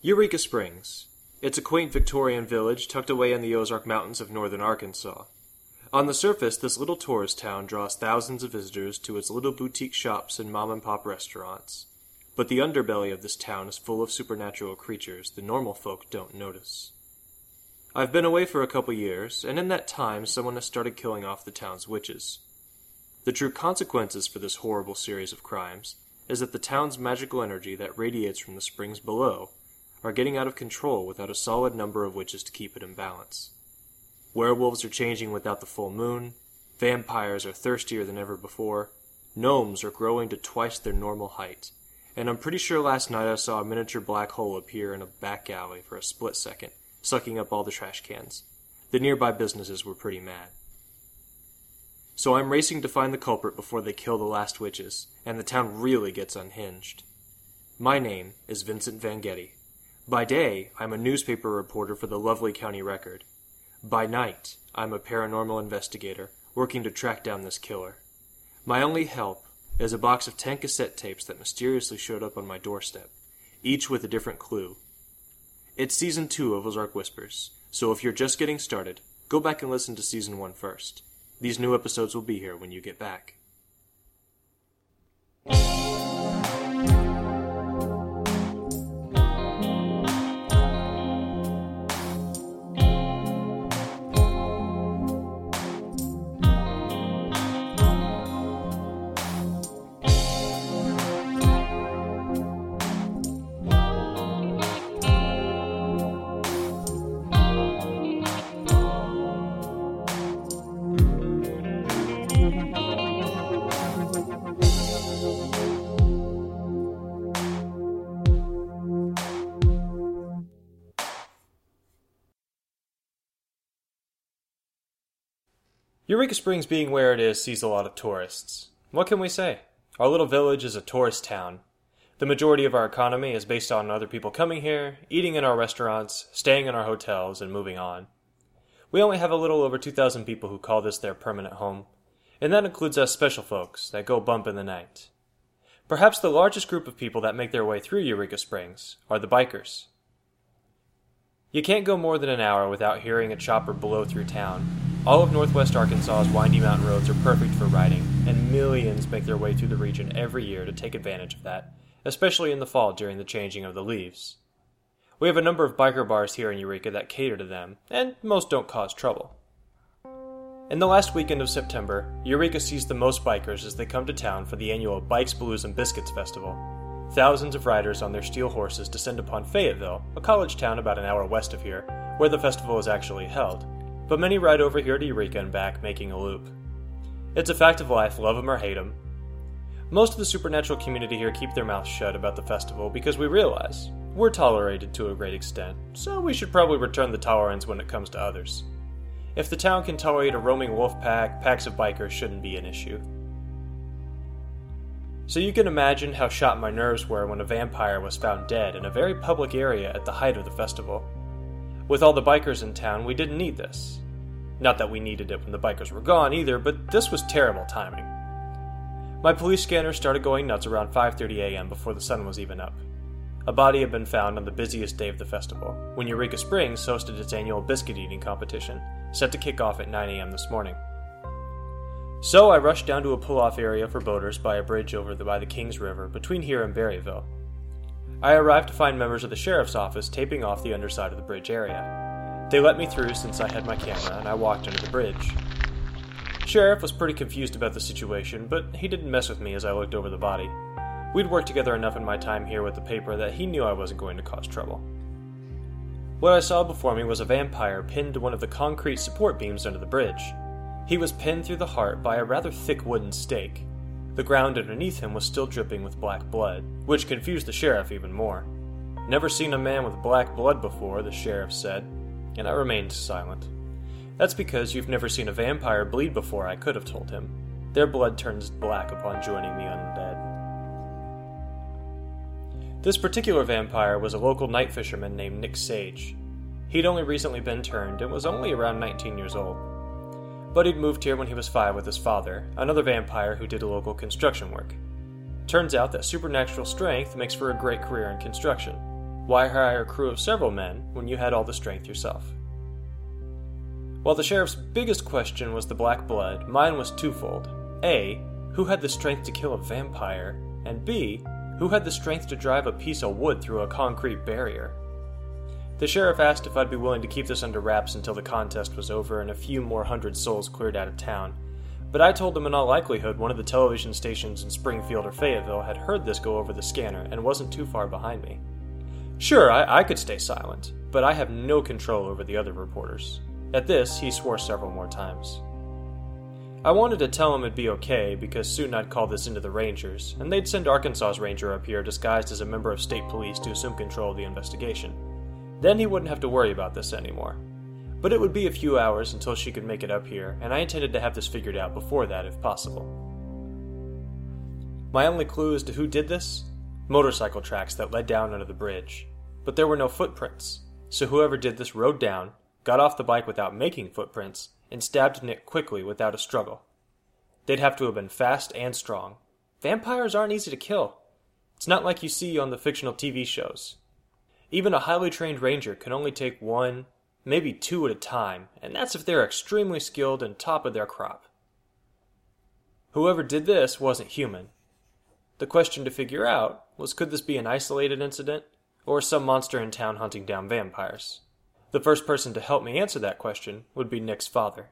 Eureka Springs. It's a quaint Victorian village tucked away in the Ozark Mountains of northern Arkansas. On the surface, this little tourist town draws thousands of visitors to its little boutique shops and mom-and-pop restaurants. But the underbelly of this town is full of supernatural creatures the normal folk don't notice. I've been away for a couple years, and in that time someone has started killing off the town's witches. The true consequences for this horrible series of crimes is that the town's magical energy that radiates from the springs below are getting out of control without a solid number of witches to keep it in balance. Werewolves are changing without the full moon, vampires are thirstier than ever before, gnomes are growing to twice their normal height, and I'm pretty sure last night I saw a miniature black hole appear in a back alley for a split second, sucking up all the trash cans. The nearby businesses were pretty mad. So I'm racing to find the culprit before they kill the last witches, and the town really gets unhinged. My name is Vincent Van Getty. By day, I'm a newspaper reporter for the Lovely County Record. By night, I'm a paranormal investigator working to track down this killer. My only help is a box of 10 cassette tapes that mysteriously showed up on my doorstep, each with a different clue. It's Season 2 of Ozark Whispers, so if you're just getting started, go back and listen to Season 1 first. These new episodes will be here when you get back. Eureka Springs, being where it is, sees a lot of tourists. What can we say? Our little village is a tourist town. The majority of our economy is based on other people coming here, eating in our restaurants, staying in our hotels, and moving on. We only have a little over 2,000 people who call this their permanent home, and that includes us special folks that go bump in the night. Perhaps the largest group of people that make their way through Eureka Springs are the bikers. You can't go more than an hour without hearing a chopper blow through town. All of northwest Arkansas's windy mountain roads are perfect for riding, and millions make their way through the region every year to take advantage of that, especially in the fall during the changing of the leaves. We have a number of biker bars here in Eureka that cater to them, and most don't cause trouble. In the last weekend of September, Eureka sees the most bikers as they come to town for the annual Bikes, Blues, and Biscuits Festival. Thousands of riders on their steel horses descend upon Fayetteville, a college town about an hour west of here, where the festival is actually held. But many ride over here to Eureka and back, making a loop. It's a fact of life, love 'em or hate 'em. Most of the supernatural community here keep their mouths shut about the festival because we realize we're tolerated to a great extent, so we should probably return the tolerance when it comes to others. If the town can tolerate a roaming wolf pack, packs of bikers shouldn't be an issue. So you can imagine how shot my nerves were when a vampire was found dead in a very public area at the height of the festival. With all the bikers in town, we didn't need this. Not that we needed it when the bikers were gone either, but this was terrible timing. My police scanner started going nuts around 5:30 a.m. before the sun was even up. A body had been found on the busiest day of the festival, when Eureka Springs hosted its annual biscuit-eating competition, set to kick off at 9 a.m. this morning. So I rushed down to a pull-off area for boaters by a bridge by the Kings River between here and Berryville. I arrived to find members of the sheriff's office taping off the underside of the bridge area. They let me through since I had my camera, and I walked under the bridge. Sheriff was pretty confused about the situation, but he didn't mess with me as I looked over the body. We'd worked together enough in my time here with the paper that he knew I wasn't going to cause trouble. What I saw before me was a vampire pinned to one of the concrete support beams under the bridge. He was pinned through the heart by a rather thick wooden stake. The ground underneath him was still dripping with black blood, which confused the sheriff even more. "Never seen a man with black blood before," the sheriff said, and I remained silent. "That's because you've never seen a vampire bleed before," I could have told him. "Their blood turns black upon joining the undead." This particular vampire was a local night fisherman named Nick Sage. He'd only recently been turned and was only around 19 years old. But he'd moved here when he was 5 with his father, another vampire who did local construction work. Turns out that supernatural strength makes for a great career in construction. Why hire a crew of several men when you had all the strength yourself? While the sheriff's biggest question was the black blood, mine was twofold. A, who had the strength to kill a vampire? And B, who had the strength to drive a piece of wood through a concrete barrier? The sheriff asked if I'd be willing to keep this under wraps until the contest was over and a few more hundred souls cleared out of town, but I told him in all likelihood one of the television stations in Springfield or Fayetteville had heard this go over the scanner and wasn't too far behind me. Sure, I could stay silent, but I have no control over the other reporters. At this, he swore several more times. I wanted to tell him it'd be okay, because soon I'd call this into the Rangers, and they'd send Arkansas's ranger up here disguised as a member of state police to assume control of the investigation. Then he wouldn't have to worry about this anymore. But it would be a few hours until she could make it up here, and I intended to have this figured out before that if possible. My only clue as to who did this? Motorcycle tracks that led down under the bridge. But there were no footprints, so whoever did this rode down, got off the bike without making footprints, and stabbed Nick quickly without a struggle. They'd have to have been fast and strong. Vampires aren't easy to kill. It's not like you see on the fictional TV shows. Even a highly trained ranger can only take one, maybe two at a time, and that's if they're extremely skilled and top of their crop. Whoever did this wasn't human. The question to figure out was, could this be an isolated incident, or some monster in town hunting down vampires? The first person to help me answer that question would be Nick's father.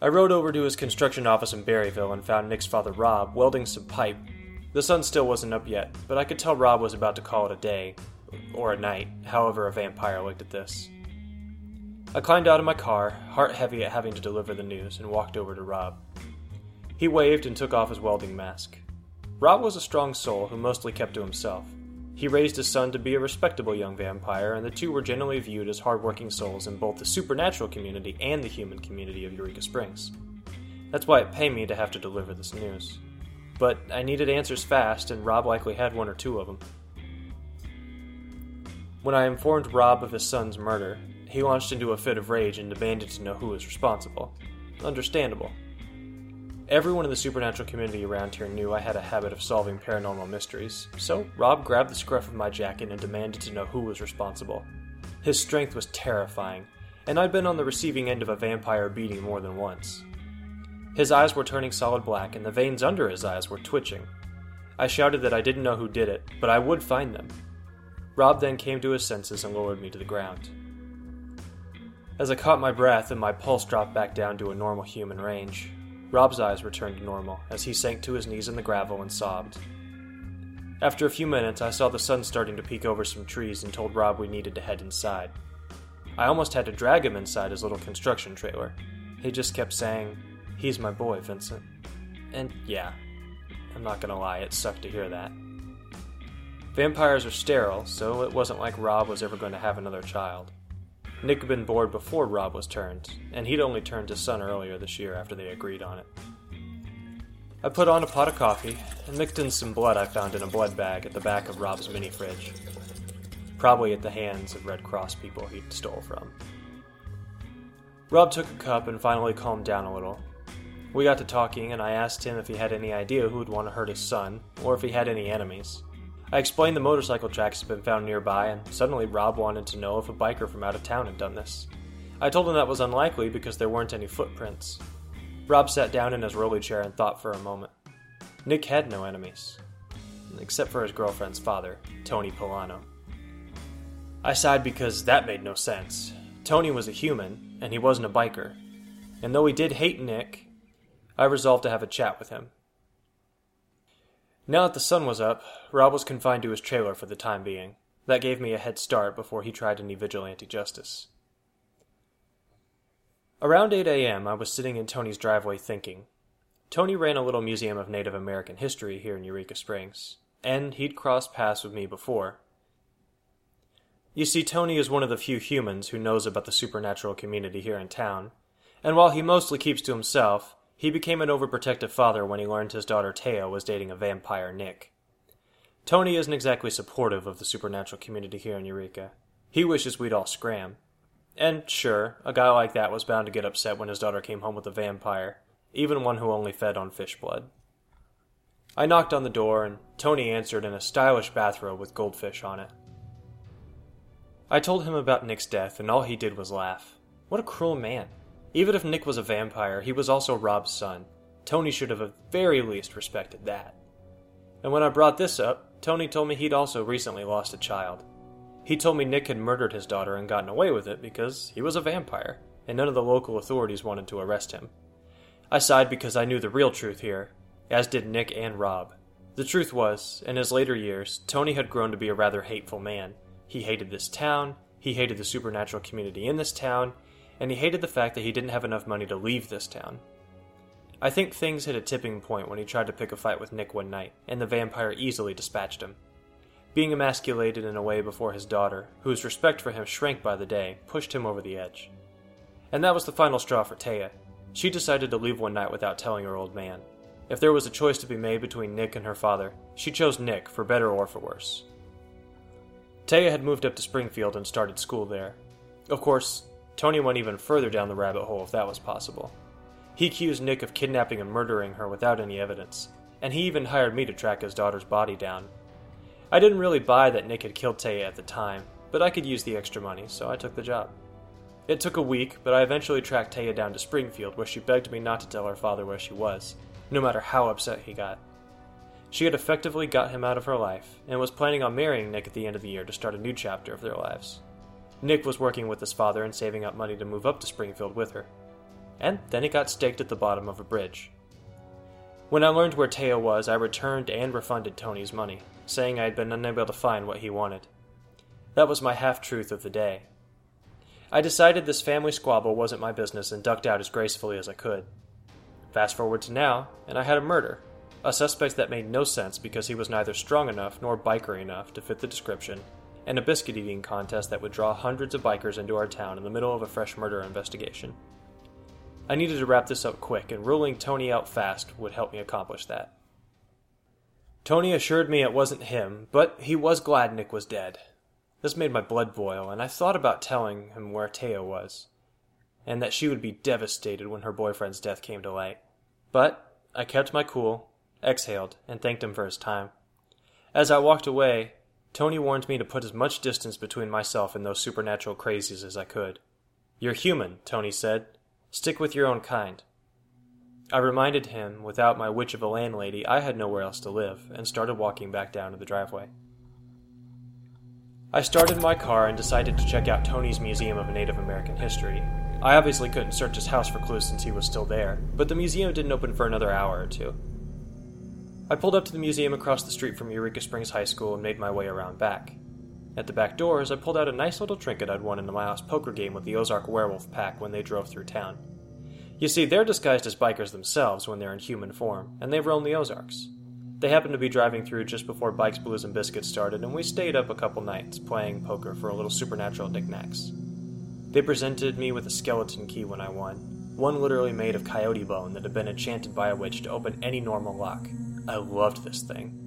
I rode over to his construction office in Berryville and found Nick's father, Rob, welding some pipe. The sun still wasn't up yet, but I could tell Rob was about to call it a day, or a night, however a vampire looked at this. I climbed out of my car, heart heavy at having to deliver the news, and walked over to Rob. He waved and took off his welding mask. Rob was a strong soul who mostly kept to himself. He raised his son to be a respectable young vampire, and the two were generally viewed as hardworking souls in both the supernatural community and the human community of Eureka Springs. That's why it paid me to have to deliver this news. But I needed answers fast, and Rob likely had one or two of them. When I informed Rob of his son's murder, he launched into a fit of rage and demanded to know who was responsible. Understandable. Everyone in the supernatural community around here knew I had a habit of solving paranormal mysteries, so Rob grabbed the scruff of my jacket and demanded to know who was responsible. His strength was terrifying, and I'd been on the receiving end of a vampire beating more than once. His eyes were turning solid black, and the veins under his eyes were twitching. I shouted that I didn't know who did it, but I would find them. Rob then came to his senses and lowered me to the ground. As I caught my breath and my pulse dropped back down to a normal human range, Rob's eyes returned to normal as he sank to his knees in the gravel and sobbed. After a few minutes, I saw the sun starting to peek over some trees and told Rob we needed to head inside. I almost had to drag him inside his little construction trailer. He just kept saying, "He's my boy, Vincent." And yeah, I'm not gonna lie, it sucked to hear that. Vampires are sterile, so it wasn't like Rob was ever going to have another child. Nick had been born before Rob was turned, and he'd only turned his son earlier this year after they agreed on it. I put on a pot of coffee and mixed in some blood I found in a blood bag at the back of Rob's mini-fridge, probably at the hands of Red Cross people he'd stole from. Rob took a cup and finally calmed down a little. We got to talking, and I asked him if he had any idea who would want to hurt his son, or if he had any enemies. I explained the motorcycle tracks had been found nearby, and suddenly Rob wanted to know if a biker from out of town had done this. I told him that was unlikely because there weren't any footprints. Rob sat down in his rolly chair and thought for a moment. Nick had no enemies, except for his girlfriend's father, Tony Polano. I sighed because that made no sense. Tony was a human, and he wasn't a biker. And though he did hate Nick, I resolved to have a chat with him. Now that the sun was up, Rob was confined to his trailer for the time being. That gave me a head start before he tried any vigilante justice. Around 8 a.m., I was sitting in Tony's driveway thinking. Tony ran a little museum of Native American history here in Eureka Springs, and he'd crossed paths with me before. You see, Tony is one of the few humans who knows about the supernatural community here in town, and while he mostly keeps to himself, he became an overprotective father when he learned his daughter Teo was dating a vampire, Nick. Tony isn't exactly supportive of the supernatural community here in Eureka. He wishes we'd all scram. And sure, a guy like that was bound to get upset when his daughter came home with a vampire, even one who only fed on fish blood. I knocked on the door, and Tony answered in a stylish bathrobe with goldfish on it. I told him about Nick's death, and all he did was laugh. What a cruel man. Even if Nick was a vampire, he was also Rob's son. Tony should have at very least respected that. And when I brought this up, Tony told me he'd also recently lost a child. He told me Nick had murdered his daughter and gotten away with it because he was a vampire, and none of the local authorities wanted to arrest him. I sighed because I knew the real truth here, as did Nick and Rob. The truth was, in his later years, Tony had grown to be a rather hateful man. He hated this town, he hated the supernatural community in this town, and he hated the fact that he didn't have enough money to leave this town. I think things hit a tipping point when he tried to pick a fight with Nick one night, and the vampire easily dispatched him. Being emasculated in a way before his daughter, whose respect for him shrank by the day, pushed him over the edge. And that was the final straw for Taya. She decided to leave one night without telling her old man. If there was a choice to be made between Nick and her father, she chose Nick, for better or for worse. Taya had moved up to Springfield and started school there. Of course, Tony went even further down the rabbit hole if that was possible. He accused Nick of kidnapping and murdering her without any evidence, and he even hired me to track his daughter's body down. I didn't really buy that Nick had killed Taya at the time, but I could use the extra money, so I took the job. It took a week, but I eventually tracked Taya down to Springfield, where she begged me not to tell her father where she was, no matter how upset he got. She had effectively got him out of her life, and was planning on marrying Nick at the end of the year to start a new chapter of their lives. Nick was working with his father and saving up money to move up to Springfield with her. And then he got staked at the bottom of a bridge. When I learned where Teo was, I returned and refunded Tony's money, saying I had been unable to find what he wanted. That was my half-truth of the day. I decided this family squabble wasn't my business and ducked out as gracefully as I could. Fast forward to now, and I had a murder, a suspect that made no sense because he was neither strong enough nor biker enough to fit the description, and a biscuit-eating contest that would draw hundreds of bikers into our town in the middle of a fresh murder investigation. I needed to wrap this up quick, and ruling Tony out fast would help me accomplish that. Tony assured me it wasn't him, but he was glad Nick was dead. This made my blood boil, and I thought about telling him where Teo was, and that she would be devastated when her boyfriend's death came to light. But I kept my cool, exhaled, and thanked him for his time. As I walked away, Tony warned me to put as much distance between myself and those supernatural crazies as I could. "You're human," Tony said. "Stick with your own kind." I reminded him, without my witch of a landlady, I had nowhere else to live, and started walking back down to the driveway. I started my car and decided to check out Tony's Museum of Native American History. I obviously couldn't search his house for clues since he was still there, but the museum didn't open for another hour or two. I pulled up to the museum across the street from Eureka Springs High School and made my way around back. At the back doors, I pulled out a nice little trinket I'd won in the my house poker game with the Ozark Werewolf pack when they drove through town. You see, they're disguised as bikers themselves when they're in human form, and they roam the Ozarks. They happened to be driving through just before Bikes, Blues, and Biscuits started, and we stayed up a couple nights playing poker for a little supernatural knickknacks. They presented me with a skeleton key when I won, one literally made of coyote bone that had been enchanted by a witch to open any normal lock. I loved this thing.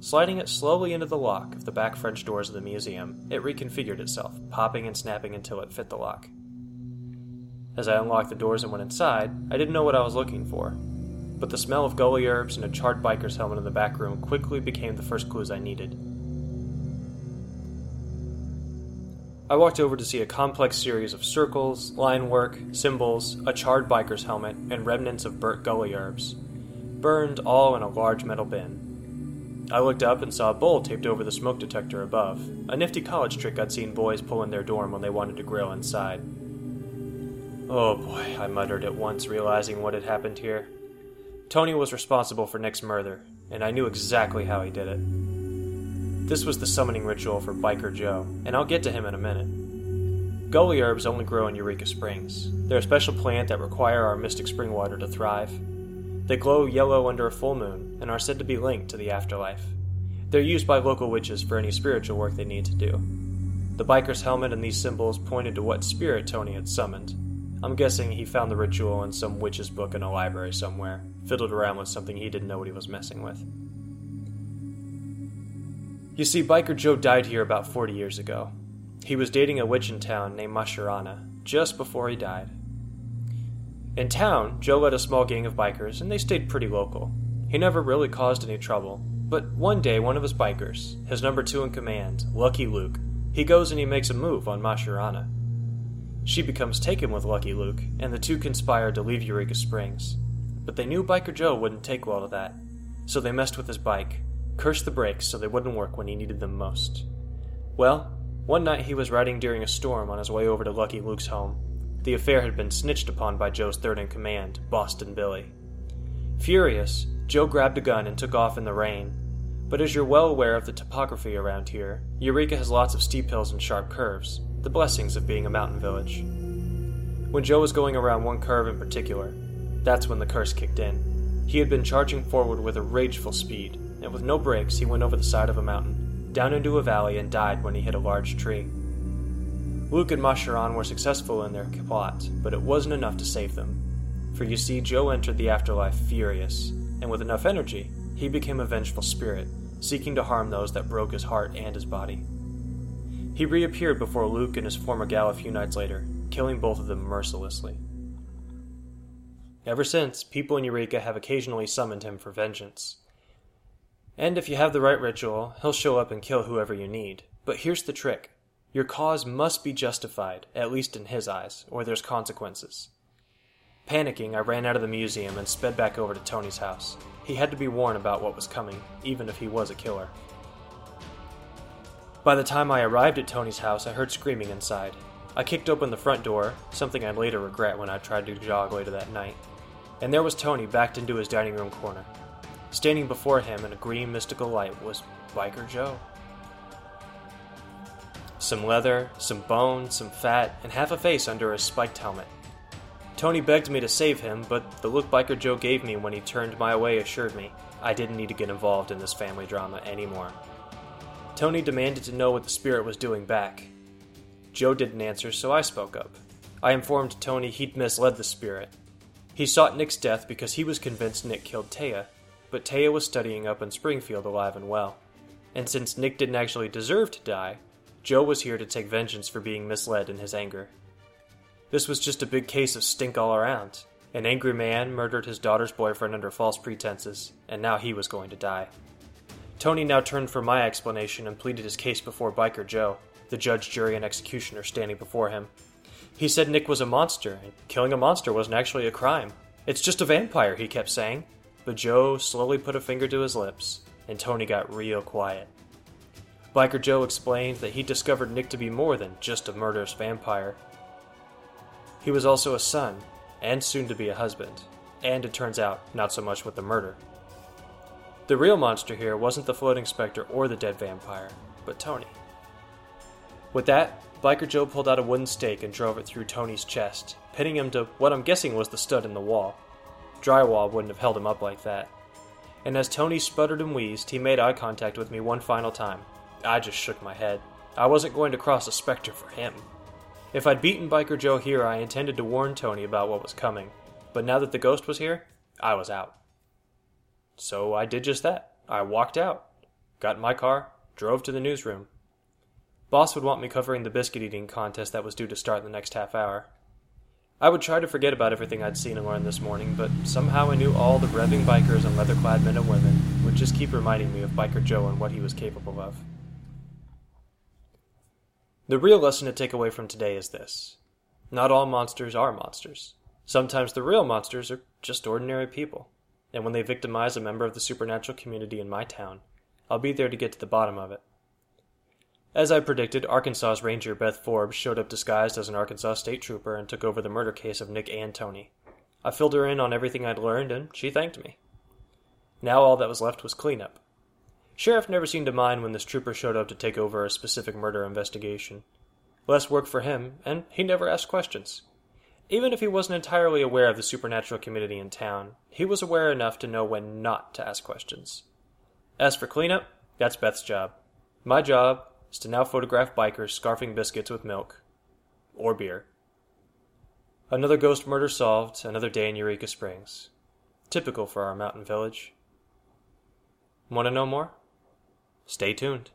Sliding it slowly into the lock of the back French doors of the museum, it reconfigured itself, popping and snapping until it fit the lock. As I unlocked the doors and went inside, I didn't know what I was looking for, but the smell of gully herbs and a charred biker's helmet in the back room quickly became the first clues I needed. I walked over to see a complex series of circles, line work, symbols, a charred biker's helmet, and remnants of burnt gully herbs, burned all in a large metal bin. I looked up and saw a bowl taped over the smoke detector above, a nifty college trick I'd seen boys pull in their dorm when they wanted to grill inside. "Oh boy," I muttered at once, realizing what had happened here. Tony was responsible for Nick's murder, and I knew exactly how he did it. This was the summoning ritual for Biker Joe, and I'll get to him in a minute. Gully herbs only grow in Eureka Springs. They're a special plant that require our mystic spring water to thrive. They glow yellow under a full moon and are said to be linked to the afterlife. They're used by local witches for any spiritual work they need to do. The biker's helmet and these symbols pointed to what spirit Tony had summoned. I'm guessing he found the ritual in some witch's book in a library somewhere, fiddled around with something he didn't know what he was messing with. You see, Biker Joe died here about 40 years ago. He was dating a witch in town named Mascherana just before he died. In town, Joe led a small gang of bikers, and they stayed pretty local. He never really caused any trouble, but one day one of his bikers, his number two in command, Lucky Luke, he goes and he makes a move on Mascherana. She becomes taken with Lucky Luke, and the two conspire to leave Eureka Springs. But they knew Biker Joe wouldn't take well to that, so they messed with his bike, cursed the brakes so they wouldn't work when he needed them most. Well, one night he was riding during a storm on his way over to Lucky Luke's home. The affair had been snitched upon by Joe's third in command, Boston Billy. Furious, Joe grabbed a gun and took off in the rain, but as you're well aware of the topography around here, Eureka has lots of steep hills and sharp curves, the blessings of being a mountain village. When Joe was going around one curve in particular, that's when the curse kicked in. He had been charging forward with a rageful speed, and with no brakes he went over the side of a mountain, down into a valley, and died when he hit a large tree. Luke and Mascherana were successful in their plot, but it wasn't enough to save them, for you see, Joe entered the afterlife furious, and with enough energy, he became a vengeful spirit, seeking to harm those that broke his heart and his body. He reappeared before Luke and his former gal a few nights later, killing both of them mercilessly. Ever since, people in Eureka have occasionally summoned him for vengeance. And if you have the right ritual, he'll show up and kill whoever you need. But here's the trick. Your cause must be justified, at least in his eyes, or there's consequences. Panicking, I ran out of the museum and sped back over to Tony's house. He had to be warned about what was coming, even if he was a killer. By the time I arrived at Tony's house, I heard screaming inside. I kicked open the front door, something I'd later regret when I tried to jog later that night, and there was Tony backed into his dining room corner. Standing before him in a green mystical light was Biker Joe. Some leather, some bone, some fat, and half a face under his spiked helmet. Tony begged me to save him, but the look Biker Joe gave me when he turned my way assured me I didn't need to get involved in this family drama anymore. Tony demanded to know what the spirit was doing back. Joe didn't answer, so I spoke up. I informed Tony he'd misled the spirit. He sought Nick's death because he was convinced Nick killed Taya, but Taya was studying up in Springfield alive and well. And since Nick didn't actually deserve to die, Joe was here to take vengeance for being misled in his anger. This was just a big case of stink all around. An angry man murdered his daughter's boyfriend under false pretenses, and now he was going to die. Tony now turned for my explanation and pleaded his case before Biker Joe, the judge, jury, and executioner standing before him. He said Nick was a monster, and killing a monster wasn't actually a crime. It's just a vampire, he kept saying. But Joe slowly put a finger to his lips, and Tony got real quiet. Biker Joe explained that he discovered Nick to be more than just a murderous vampire. He was also a son, and soon to be a husband, and it turns out, not so much with the murder. The real monster here wasn't the floating specter or the dead vampire, but Tony. With that, Biker Joe pulled out a wooden stake and drove it through Tony's chest, pinning him to what I'm guessing was the stud in the wall. Drywall wouldn't have held him up like that. And as Tony sputtered and wheezed, he made eye contact with me one final time. I just shook my head. I wasn't going to cross a specter for him. If I'd beaten Biker Joe here, I intended to warn Tony about what was coming, but now that the ghost was here, I was out. So I did just that. I walked out, got in my car, drove to the newsroom. Boss would want me covering the biscuit-eating contest that was due to start in the next half hour. I would try to forget about everything I'd seen and learned this morning, but somehow I knew all the revving bikers and leather-clad men and women would just keep reminding me of Biker Joe and what he was capable of. The real lesson to take away from today is this. Not all monsters are monsters. Sometimes the real monsters are just ordinary people. And when they victimize a member of the supernatural community in my town, I'll be there to get to the bottom of it. As I predicted, Arkansas Ranger Beth Forbes showed up disguised as an Arkansas state trooper and took over the murder case of Nick and Tony. I filled her in on everything I'd learned, and she thanked me. Now all that was left was cleanup. Sheriff never seemed to mind when this trooper showed up to take over a specific murder investigation. Less work for him, and he never asked questions. Even if he wasn't entirely aware of the supernatural community in town, he was aware enough to know when not to ask questions. As for cleanup, that's Beth's job. My job is to now photograph bikers scarfing biscuits with milk. Or beer. Another ghost murder solved, another day in Eureka Springs. Typical for our mountain village. Want to know more? Stay tuned.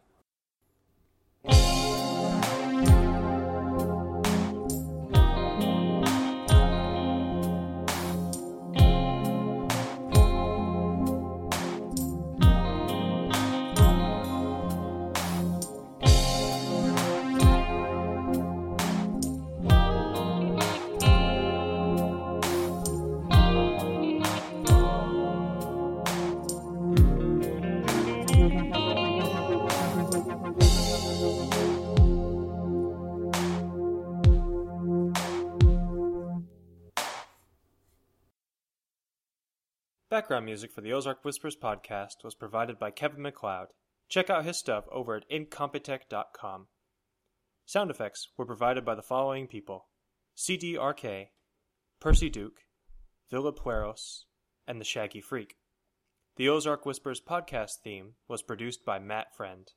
Background music for the Ozark Whispers podcast was provided by Kevin MacLeod. Check out his stuff over at incompetech.com. Sound effects were provided by the following people: CDRK, Percy Duke, Villa Pueros, and the Shaggy Freak. The Ozark Whispers podcast theme was produced by Matt Friend.